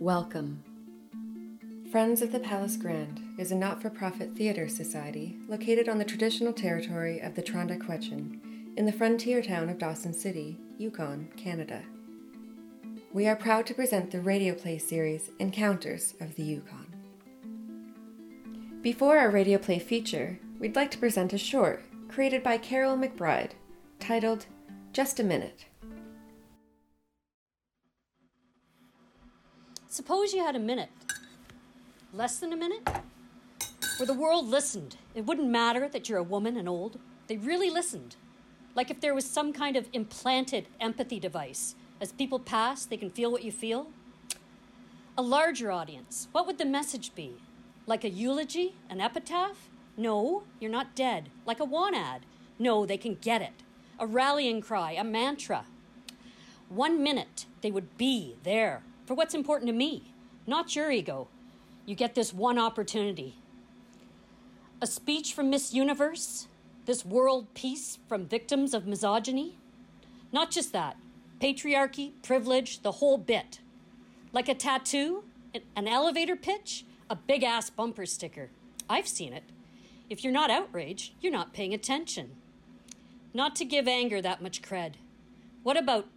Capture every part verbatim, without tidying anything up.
Welcome. Friends of the Palace Grand is a not-for-profit theater society located on the traditional territory of the Tr'ondëk Hwëch'in in the frontier town of Dawson City, Yukon, Canada. We are proud to present the radio play series Encounters of the Yukon. Before our radio play feature, we'd like to present a short created by Carol McBride titled Just a Minute. Suppose you had a minute, less than a minute, where the world listened. It wouldn't matter that you're a woman and old. They really listened. Like if there was some kind of implanted empathy device. As people pass, they can feel what you feel. A larger audience, what would the message be? Like a eulogy, an epitaph? No, you're not dead. Like a want ad? No, they can get it. A rallying cry, a mantra. One minute, they would be there. For what's important to me, not your ego. You get this one opportunity. A speech from Miss Universe, this world peace from victims of misogyny. Not just that, patriarchy, privilege, the whole bit. Like a tattoo, an elevator pitch, a big ass bumper sticker. I've seen it. If you're not outraged, you're not paying attention. Not to give anger that much cred. What about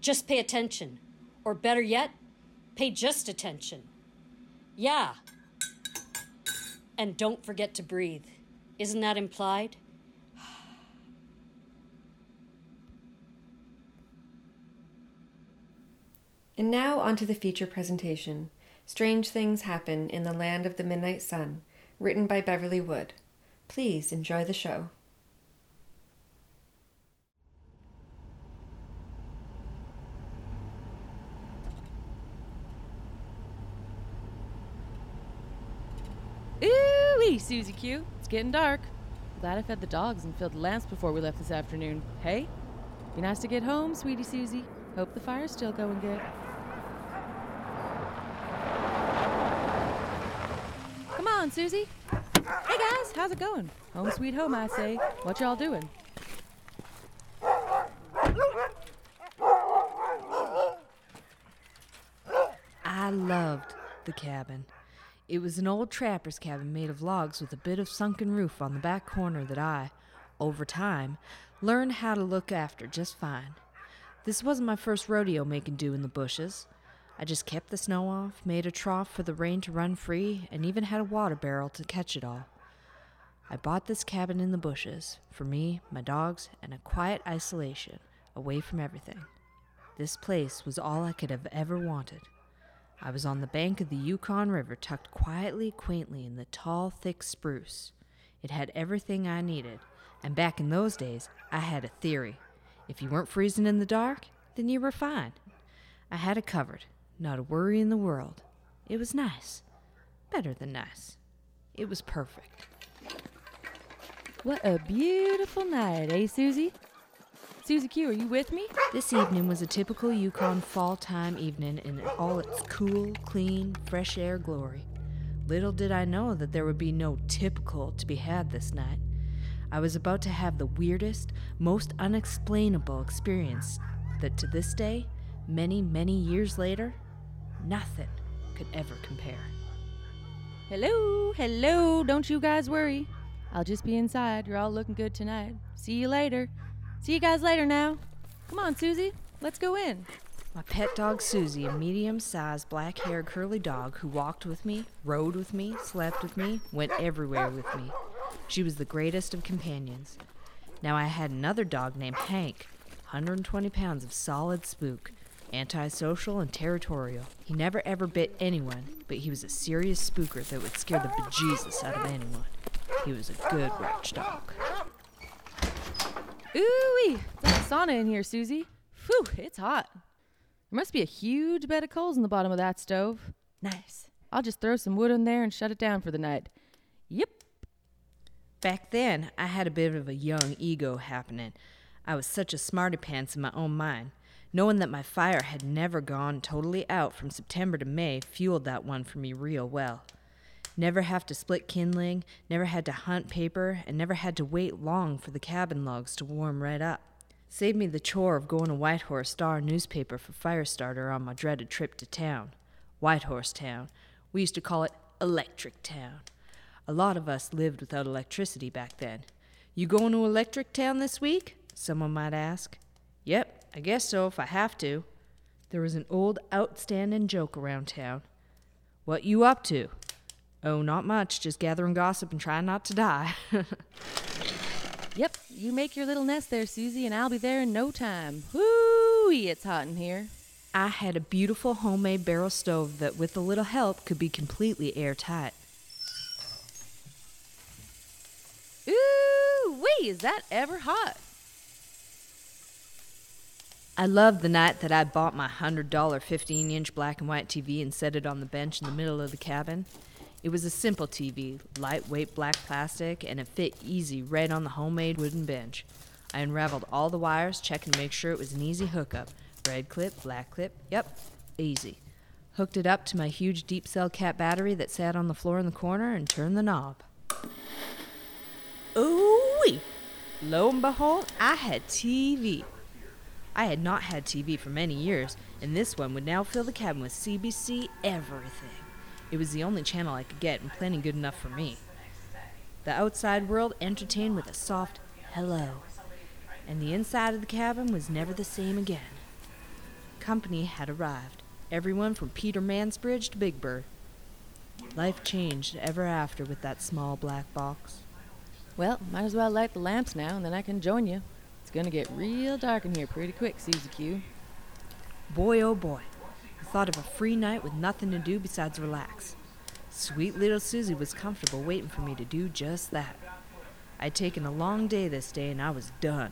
just pay attention? Or better yet, pay just attention. Yeah. And don't forget to breathe. Isn't that implied? And now onto the feature presentation, Strange Things Happen in the Land of the Midnight Sun, written by Beverly Wood. Please enjoy the show. Susie Q, it's getting dark. Glad I fed the dogs and filled the lamps before we left this afternoon. Hey, be nice to get home, sweetie Susie. Hope the fire's still going good. Come on, Susie. Hey guys, how's it going? Home sweet home, I say. What y'all doing? I loved the cabin. It was an old trapper's cabin made of logs with a bit of sunken roof on the back corner that I, over time, learned how to look after just fine. This wasn't my first rodeo making do in the bushes. I just kept the snow off, made a trough for the rain to run free, and even had a water barrel to catch it all. I bought this cabin in the bushes, for me, my dogs, and a quiet isolation, away from everything. This place was all I could have ever wanted. I was on the bank of the Yukon River, tucked quietly, quaintly in the tall, thick spruce. It had everything I needed, and back in those days, I had a theory. If you weren't freezing in the dark, then you were fine. I had it covered. Not a worry in the world. It was nice. Better than nice. It was perfect. What a beautiful night, eh, Susie? Susie Q, are you with me? This evening was a typical Yukon fall-time evening in all its cool, clean, fresh air glory. Little did I know that there would be no typical to be had this night. I was about to have the weirdest, most unexplainable experience that to this day, many, many years later, nothing could ever compare. Hello, hello, don't you guys worry. I'll just be inside. You're all looking good tonight. See you later. See you guys later now. Come on, Susie. Let's go in. My pet dog, Susie, a medium-sized, black-haired, curly dog who walked with me, rode with me, slept with me, went everywhere with me. She was the greatest of companions. Now I had another dog named Hank, one hundred twenty pounds of solid spook, antisocial and territorial. He never ever bit anyone, but he was a serious spooker that would scare the bejesus out of anyone. He was a good watch dog. Ooh-wee! There's a sauna in here, Susie. Phew, it's hot. There must be a huge bed of coals in the bottom of that stove. Nice. I'll just throw some wood in there and shut it down for the night. Yep. Back then, I had a bit of a young ego happening. I was such a smarty-pants in my own mind. Knowing that my fire had never gone totally out from September to May fueled that one for me real well. Never have to split kindling, never had to hunt paper, and never had to wait long for the cabin logs to warm right up. Saved me the chore of going to Whitehorse Star newspaper for fire starter on my dreaded trip to town. Whitehorse Town. We used to call it Electric Town. A lot of us lived without electricity back then. You going to Electric Town this week? Someone might ask. Yep, I guess so if I have to. There was an old outstanding joke around town. What you up to? Oh, not much, just gathering gossip and trying not to die. Yep, you make your little nest there, Susie, and I'll be there in no time. Whoo-wee, it's hot in here. I had a beautiful homemade barrel stove that, with a little help, could be completely airtight. Ooh-wee, is that ever hot? I loved the night that I bought my one hundred dollars fifteen-inch black and white T V and set it on the bench in the middle of the cabin. It was a simple T V, lightweight black plastic, and it fit easy right on the homemade wooden bench. I unraveled all the wires, checking to make sure it was an easy hookup. Red clip, black clip, yep, easy. Hooked it up to my huge deep cell cat battery that sat on the floor in the corner and turned the knob. Ooh-wee! Lo and behold, I had T V. I had not had T V for many years, and this one would now fill the cabin with C B C everything. It was the only channel I could get, and plenty good enough for me. The outside world entertained with a soft hello, and the inside of the cabin was never the same again. Company had arrived, everyone from Peter Mansbridge to Big Bird. Life changed ever after with that small black box. Well, might as well light the lamps now, and then I can join you. It's gonna get real dark in here pretty quick, Susie Q. Boy, oh boy. Thought of a free night with nothing to do besides relax. Sweet little Susie was comfortable waiting for me to do just that. I'd taken a long day this day and I was done,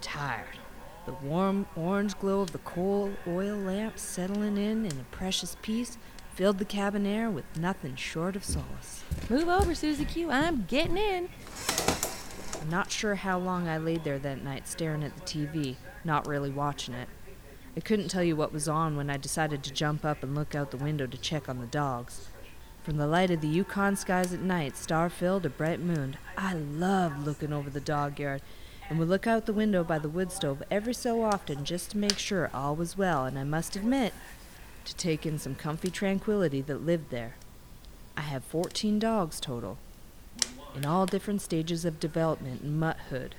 tired. The warm orange glow of the coal oil lamp settling in in a precious peace filled the cabin air with nothing short of solace. Move over, Susie Q. I'm getting in. I'm not sure how long I laid there that night staring at the T V, not really watching it. I couldn't tell you what was on when I decided to jump up and look out the window to check on the dogs. From the light of the Yukon skies at night, star-filled or bright-mooned, I loved looking over the dog yard and would look out the window by the wood stove every so often just to make sure all was well, and I must admit, to take in some comfy tranquility that lived there. I have fourteen dogs total, in all different stages of development and mutthood.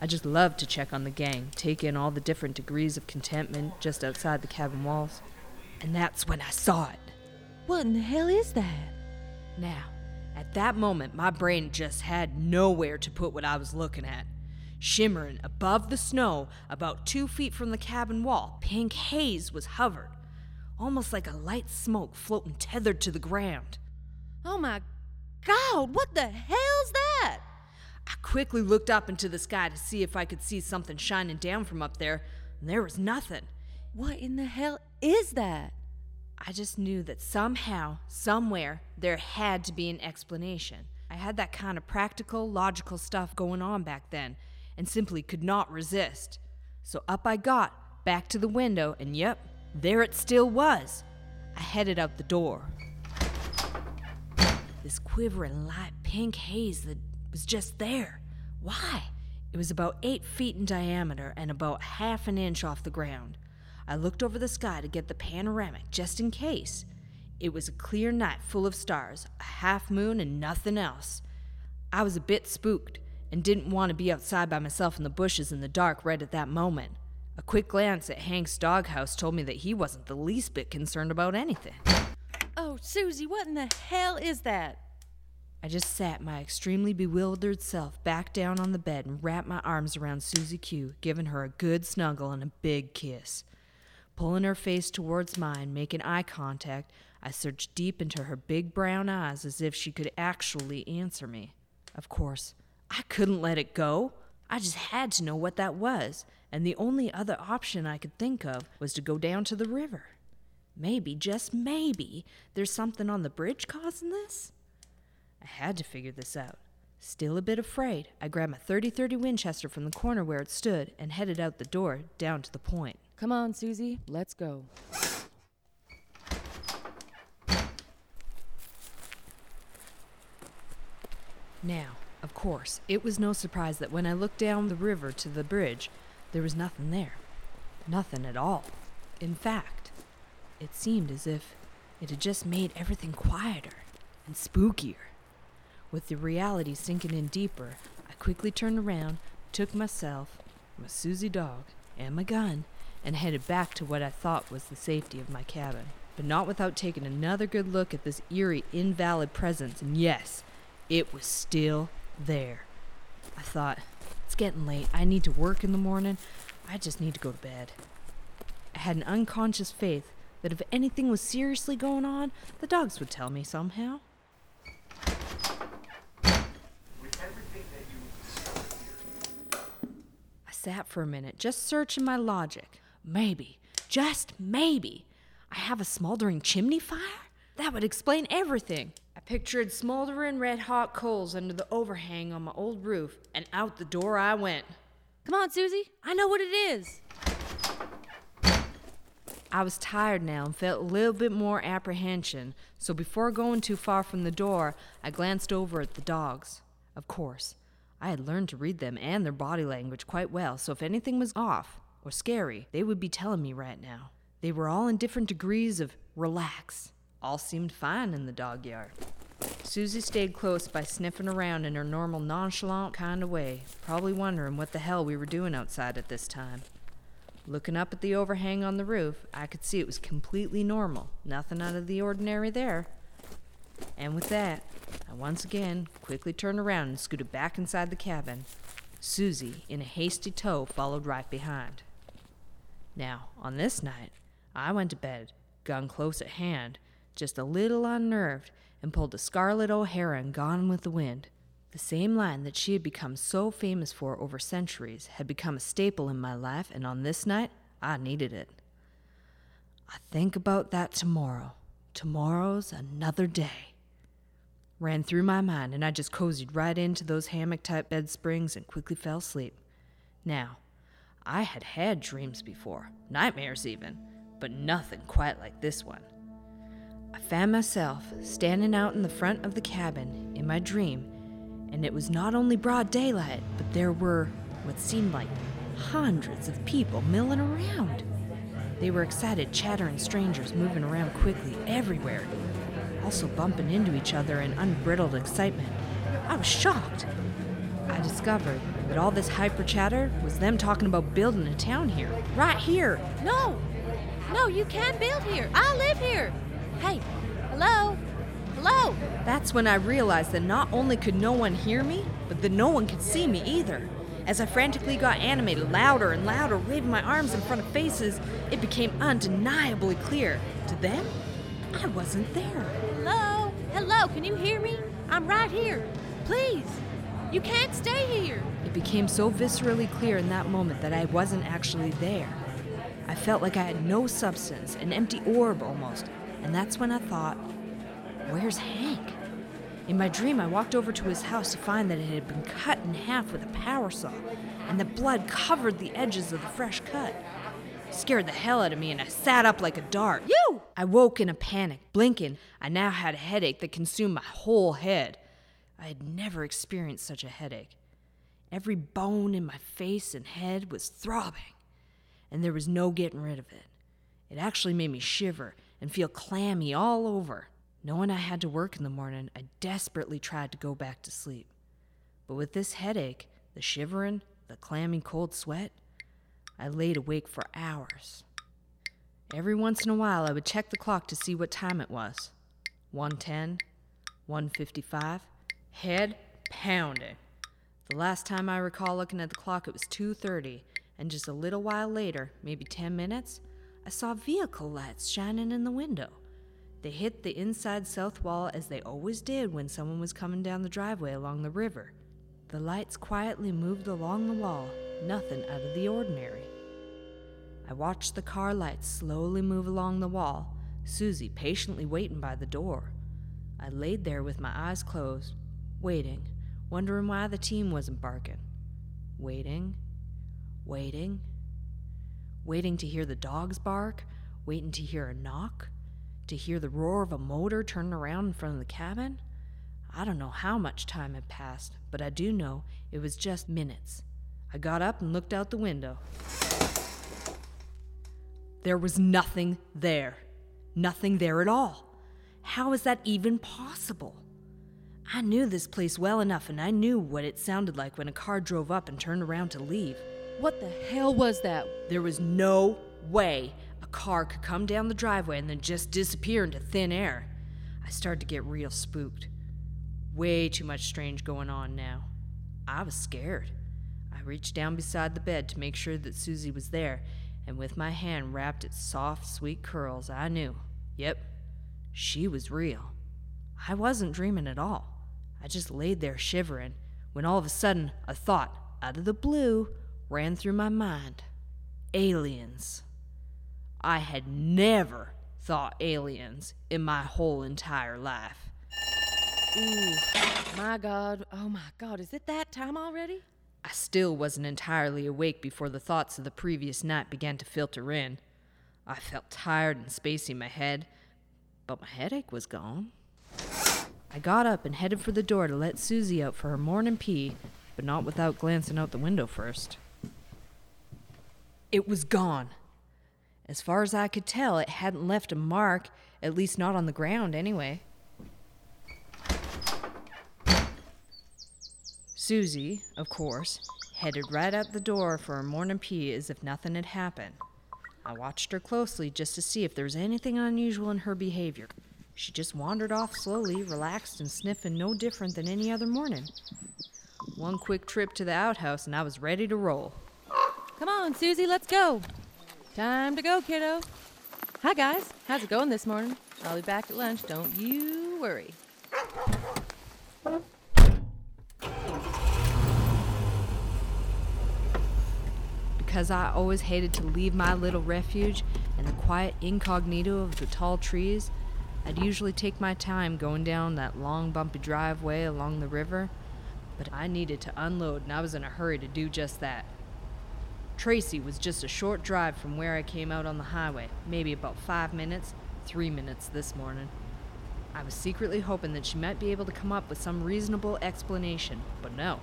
I just loved to check on the gang, take in all the different degrees of contentment just outside the cabin walls. And that's when I saw it. What in the hell is that? Now, at that moment, my brain just had nowhere to put what I was looking at. Shimmering above the snow, about two feet from the cabin wall, pink haze was hovered, almost like a light smoke floating tethered to the ground. Oh my God, what the hell's that? I quickly looked up into the sky to see if I could see something shining down from up there, and there was nothing. What in the hell is that? I just knew that somehow, somewhere, there had to be an explanation. I had that kind of practical, logical stuff going on back then, and simply could not resist. So up I got, back to the window, and yep, there it still was. I headed out the door. This quivering light pink haze that was just there. Why? It was about eight feet in diameter and about half an inch off the ground. I looked over the sky to get the panoramic, just in case. It was a clear night full of stars, a half moon, and nothing else. I was a bit spooked and didn't want to be outside by myself in the bushes in the dark right at that moment. A quick glance at Hank's doghouse told me that he wasn't the least bit concerned about anything. Oh, Susie, what in the hell is that? I just sat my extremely bewildered self back down on the bed and wrapped my arms around Susie Q, giving her a good snuggle and a big kiss. Pulling her face towards mine, making eye contact, I searched deep into her big brown eyes as if she could actually answer me. Of course, I couldn't let it go. I just had to know what that was, and the only other option I could think of was to go down to the river. Maybe, just maybe, there's something on the bridge causing this? I had to figure this out. Still a bit afraid, I grabbed my thirty thirty Winchester from the corner where it stood and headed out the door down to the point. Come on, Susie, let's go. Now, of course, it was no surprise that when I looked down the river to the bridge, there was nothing there. Nothing at all. In fact, it seemed as if It had just made everything quieter and spookier. With the reality sinking in deeper, I quickly turned around, took myself, my Susie dog, and my gun, and headed back to what I thought was the safety of my cabin, but not without taking another good look at this eerie, invalid presence, and yes, it was still there. I thought, it's getting late, I need to work in the morning, I just need to go to bed. I had an unconscious faith that if anything was seriously going on, the dogs would tell me somehow. Sat for a minute, just searching my logic. Maybe, just maybe, I have a smoldering chimney fire? That would explain everything. I pictured smoldering red-hot coals under the overhang on my old roof, and out the door I went. Come on, Susie, I know what it is. I was tired now and felt a little bit more apprehension, so before going too far from the door, I glanced over at the dogs. Of course. I had learned to read them and their body language quite well, so if anything was off or scary, they would be telling me right now. They were all in different degrees of relax. All seemed fine in the dog yard. Susie stayed close by sniffing around in her normal nonchalant kind of way, probably wondering what the hell we were doing outside at this time. Looking up at the overhang on the roof, I could see it was completely normal. Nothing out of the ordinary there. And with that, I once again quickly turned around and scooted back inside the cabin. Susie, in a hasty tow, followed right behind. Now, on this night, I went to bed, gun close at hand, just a little unnerved, and pulled the Scarlet O'Hara in Gone with the Wind. The same line that she had become so famous for over centuries had become a staple in my life, and on this night, I needed it. I think about that tomorrow. Tomorrow's another day. Ran through my mind, and I just cozied right into those hammock-type bed springs and quickly fell asleep. Now, I had had dreams before, nightmares even, but nothing quite like this one. I found myself standing out in the front of the cabin in my dream, and it was not only broad daylight, but there were what seemed like hundreds of people milling around. They were excited, chattering strangers moving around quickly everywhere, also bumping into each other in unbridled excitement. I was shocked. I discovered that all this hyper-chatter was them talking about building a town here, right here. No, no, you can build here. I live here. Hey, hello, hello. That's when I realized that not only could no one hear me, but that no one could see me either. As I frantically got animated, louder and louder, waving my arms in front of faces, it became undeniably clear. To them, I wasn't there. Hello? Hello, can you hear me? I'm right here. Please, you can't stay here. It became so viscerally clear in that moment that I wasn't actually there. I felt like I had no substance, an empty orb almost, and that's when I thought, where's Hank? In my dream, I walked over to his house to find that it had been cut in half with a power saw, and the blood covered the edges of the fresh cut. It scared the hell out of me, and I sat up like a dart. You! I woke in a panic, blinking. I now had a headache that consumed my whole head. I had never experienced such a headache. Every bone in my face and head was throbbing, and there was no getting rid of it. It actually made me shiver and feel clammy all over. Knowing I had to work in the morning, I desperately tried to go back to sleep. But with this headache, the shivering, the clammy cold sweat, I laid awake for hours. Every once in a while, I would check the clock to see what time it was. one ten, one fifty-five, head pounding. The last time I recall looking at the clock, it was two thirty, and just a little while later, maybe ten minutes, I saw vehicle lights shining in the window. They hit the inside south wall as they always did when someone was coming down the driveway along the river. The lights quietly moved along the wall, nothing out of the ordinary. I watched the car lights slowly move along the wall, Susie patiently waiting by the door. I laid there with my eyes closed, waiting, wondering why the team wasn't barking. Waiting, waiting, waiting to hear the dogs bark, waiting to hear a knock. To hear the roar of a motor turning around in front of the cabin? I don't know how much time had passed, but I do know it was just minutes. I got up and looked out the window. There was nothing there. Nothing there at all. How is that even possible? I knew this place well enough, and I knew what it sounded like when a car drove up and turned around to leave. What the hell was that? There was no way a car could come down the driveway and then just disappear into thin air. I started to get real spooked. Way too much strange going on now. I was scared. I reached down beside the bed to make sure that Susie was there, and with my hand wrapped its soft, sweet curls, I knew. Yep, she was real. I wasn't dreaming at all. I just laid there shivering, when all of a sudden, a thought, out of the blue, ran through my mind. Aliens. I had never thought aliens in my whole entire life. Ooh, my God, oh my God, is it that time already? I still wasn't entirely awake before the thoughts of the previous night began to filter in. I felt tired and spacey in my head, but my headache was gone. I got up and headed for the door to let Susie out for her morning pee, but not without glancing out the window first. It was gone. As far as I could tell, it hadn't left a mark, at least not on the ground anyway. Susie, of course, headed right out the door for her morning pee as if nothing had happened. I watched her closely just to see if there was anything unusual in her behavior. She just wandered off slowly, relaxed and sniffing no different than any other morning. One quick trip to the outhouse and I was ready to roll. Come on, Susie, let's go. Time to go, kiddo. Hi, guys. How's it going this morning? I'll be back at lunch. Don't you worry. Because I always hated to leave my little refuge and the quiet incognito of the tall trees, I'd usually take my time going down that long, bumpy driveway along the river, but I needed to unload, and I was in a hurry to do just that. Tracy was just a short drive from where I came out on the highway, maybe about five minutes, three minutes this morning. I was secretly hoping that she might be able to come up with some reasonable explanation, but no.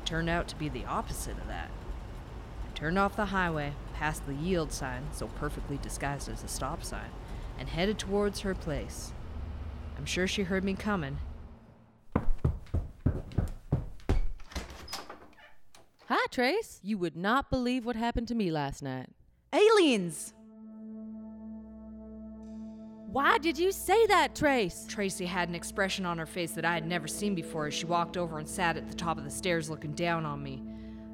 It turned out to be the opposite of that. Turned off the highway, past the yield sign, so perfectly disguised as a stop sign, and headed towards her place. I'm sure she heard me coming. Hi, Trace. You would not believe what happened to me last night. Aliens! Why did you say that, Trace? Tracy had an expression on her face that I had never seen before as she walked over and sat at the top of the stairs looking down on me.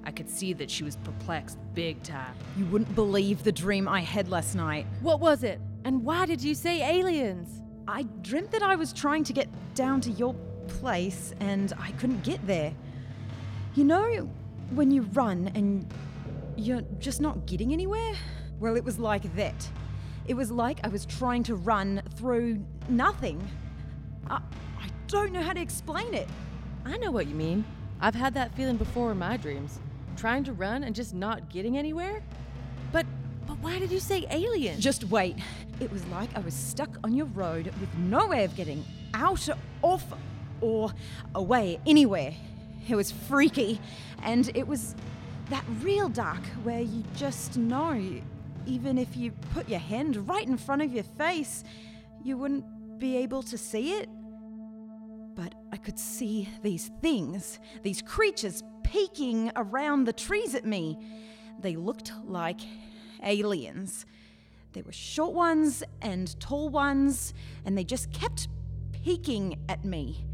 I could see that she was perplexed big time. You wouldn't believe the dream I had last night. What was it? And why did you say aliens? I dreamt that I was trying to get down to your place and I couldn't get there. You know, when you run and you're just not getting anywhere? Well, it was like that. It was like I was trying to run through nothing. I, I don't know how to explain it. I know what you mean. I've had that feeling before in my dreams. Trying to run and just not getting anywhere? But but why did you say alien? Just wait. It was like I was stuck on your road with no way of getting out, off, or away anywhere. It was freaky, and it was that real dark where you just know, even if you put your hand right in front of your face, you wouldn't be able to see it. But I could see these things, these creatures peeking around the trees at me. They looked like aliens. There were short ones and tall ones, and they just kept peeking at me.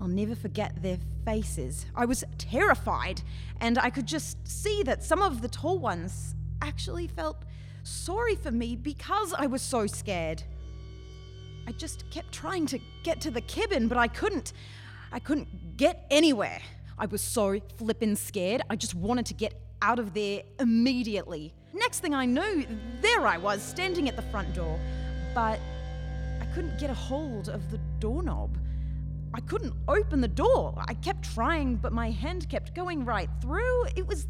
I'll never forget their faces. I was terrified, and I could just see that some of the tall ones actually felt sorry for me because I was so scared. I just kept trying to get to the cabin, but I couldn't. I couldn't get anywhere. I was so flippin' scared. I just wanted to get out of there immediately. Next thing I knew, there I was, standing at the front door. But I couldn't get a hold of the doorknob. I couldn't open the door. I kept trying, but my hand kept going right through. It was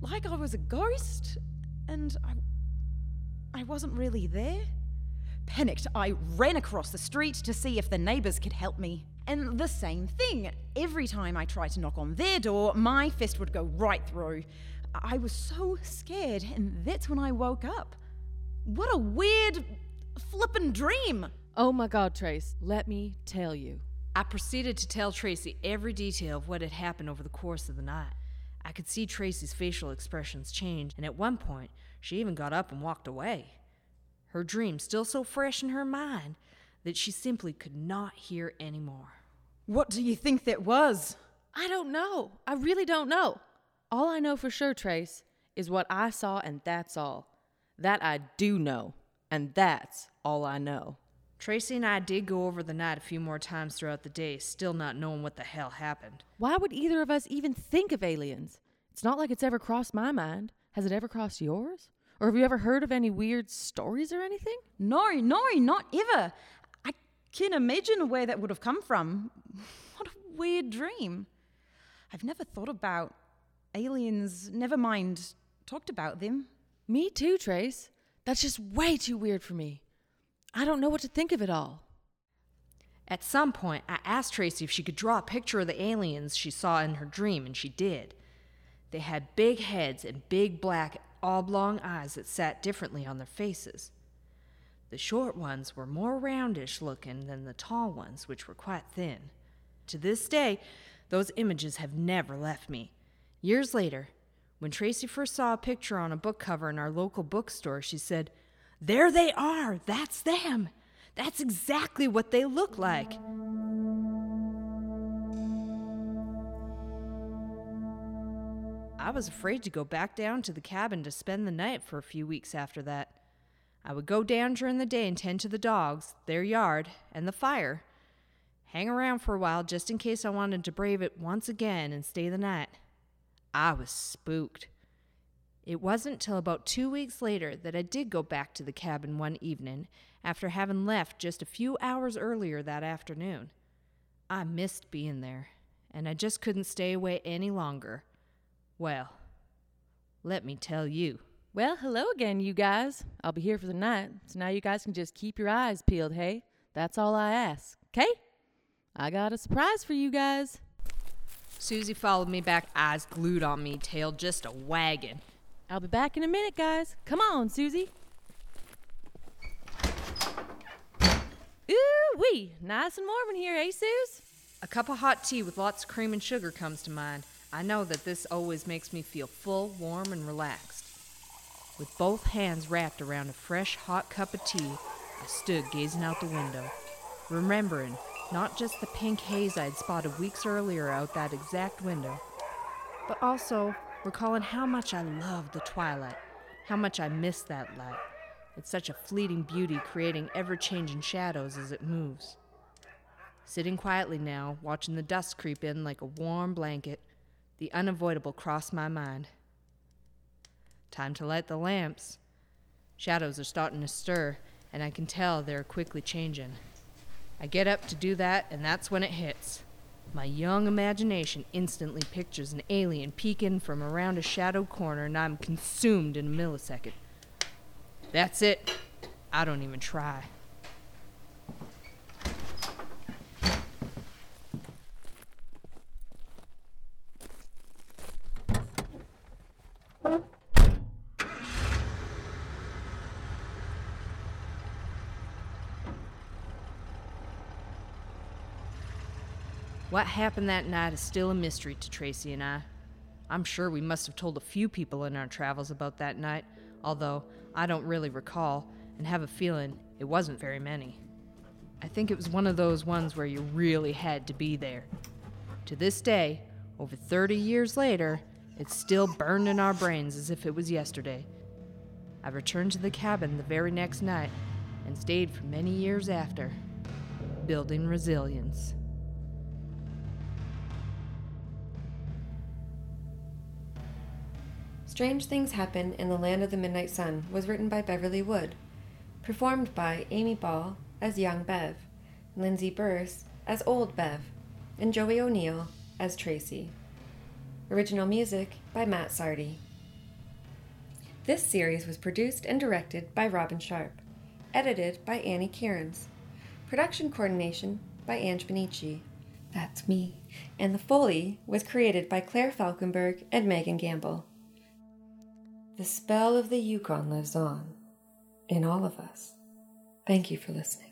like I was a ghost, and I, I wasn't really there. Panicked, I ran across the street to see if the neighbours could help me. And the same thing. Every time I tried to knock on their door, my fist would go right through. I was so scared, and that's when I woke up. What a weird, flippin' dream! Oh my God, Trace, let me tell you. I proceeded to tell Tracy every detail of what had happened over the course of the night. I could see Tracy's facial expressions change, and at one point, she even got up and walked away. Her dream still so fresh in her mind that she simply could not hear any more. What do you think that was? I don't know. I really don't know. All I know for sure, Trace, is what I saw, and that's all. That I do know, and that's all I know. Tracy and I did go over the night a few more times throughout the day, still not knowing what the hell happened. Why would either of us even think of aliens? It's not like it's ever crossed my mind. Has it ever crossed yours? Or have you ever heard of any weird stories or anything? No, no, not ever. I can imagine where that would have come from. What a weird dream. I've never thought about aliens, never mind talked about them. Me too, Trace. That's just way too weird for me. I don't know what to think of it all. At some point, I asked Tracy if she could draw a picture of the aliens she saw in her dream, and she did. They had big heads and big black oblong eyes that sat differently on their faces. The short ones were more roundish looking than the tall ones, which were quite thin. To this day, those images have never left me. Years later, when Tracy first saw a picture on a book cover in our local bookstore, she said, "There they are! That's them! That's exactly what they look like!" I was afraid to go back down to the cabin to spend the night for a few weeks after that. I would go down during the day and tend to the dogs, their yard, and the fire. Hang around for a while just in case I wanted to brave it once again and stay the night. I was spooked. It wasn't till about two weeks later that I did go back to the cabin one evening after having left just a few hours earlier that afternoon. I missed being there, and I just couldn't stay away any longer. Well, let me tell you. Well, hello again, you guys. I'll be here for the night, so now you guys can just keep your eyes peeled, hey? That's all I ask, okay? I got a surprise for you guys. Susie followed me back, eyes glued on me, tail just a wagging. I'll be back in a minute, guys. Come on, Susie. Ooh-wee, nice and warm in here, eh, Suze? A cup of hot tea with lots of cream and sugar comes to mind. I know that this always makes me feel full, warm, and relaxed. With both hands wrapped around a fresh, hot cup of tea, I stood gazing out the window, remembering not just the pink haze I had spotted weeks earlier out that exact window, but also recalling how much I loved the twilight, how much I missed that light. It's such a fleeting beauty, creating ever-changing shadows as it moves. Sitting quietly now, watching the dust creep in like a warm blanket, the unavoidable crossed my mind. Time to light the lamps. Shadows are starting to stir, and I can tell they're quickly changing. I get up to do that, and that's when it hits. My young imagination instantly pictures an alien peeking from around a shadowed corner, and I'm consumed in a millisecond. That's it. I don't even try. What happened that night is still a mystery to Tracy and I. I'm sure we must have told a few people in our travels about that night, although I don't really recall and have a feeling it wasn't very many. I think it was one of those ones where you really had to be there. To this day, over thirty years later, it's still burned in our brains as if it was yesterday. I returned to the cabin the very next night and stayed for many years after, building resilience. Strange Things Happen in the Land of the Midnight Sun was written by Beverly Wood, performed by Amy Ball as young Bev, Lindsay Burse as old Bev, and Joey O'Neill as Tracy. Original music by Matt Sardi. This series was produced and directed by Robin Sharp, edited by Annie Kearns, production coordination by Ange Benici, that's me, and the Foley was created by Claire Falkenberg and Megan Gamble. The spell of the Yukon lives on in all of us. Thank you for listening.